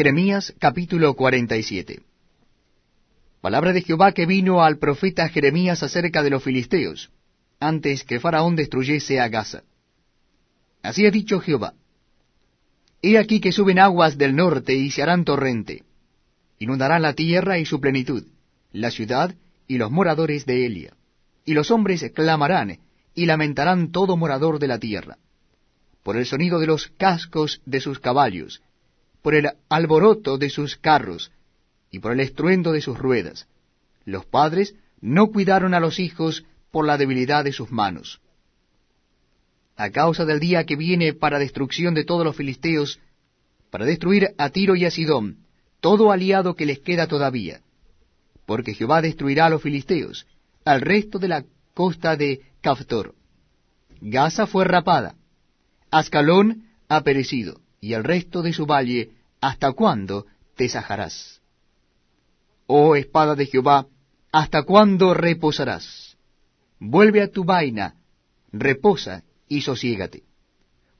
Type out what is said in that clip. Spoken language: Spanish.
Jeremías capítulo 47. Palabra de Jehová que vino al profeta Jeremías acerca de los filisteos, antes que Faraón destruyese a Gaza. Así ha dicho Jehová: He aquí que suben aguas del norte y se harán torrente, inundarán la tierra y su plenitud, la ciudad y los moradores de Elia. Y los hombres clamarán y lamentarán todo morador de la tierra, por el sonido de los cascos de sus caballos, por el alboroto de sus carros, y por el estruendo de sus ruedas. Los padres no cuidaron a los hijos por la debilidad de sus manos. A causa del día que viene para destrucción de todos los filisteos, para destruir a Tiro y a Sidón, todo aliado que les queda todavía, porque Jehová destruirá a los filisteos, al resto de la costa de Caftor. Gaza fue rapada, Ascalón ha perecido, y el resto de su valle, ¿hasta cuándo te sajarás? Oh espada de Jehová, ¿hasta cuándo reposarás? Vuelve a tu vaina, reposa y sosiégate.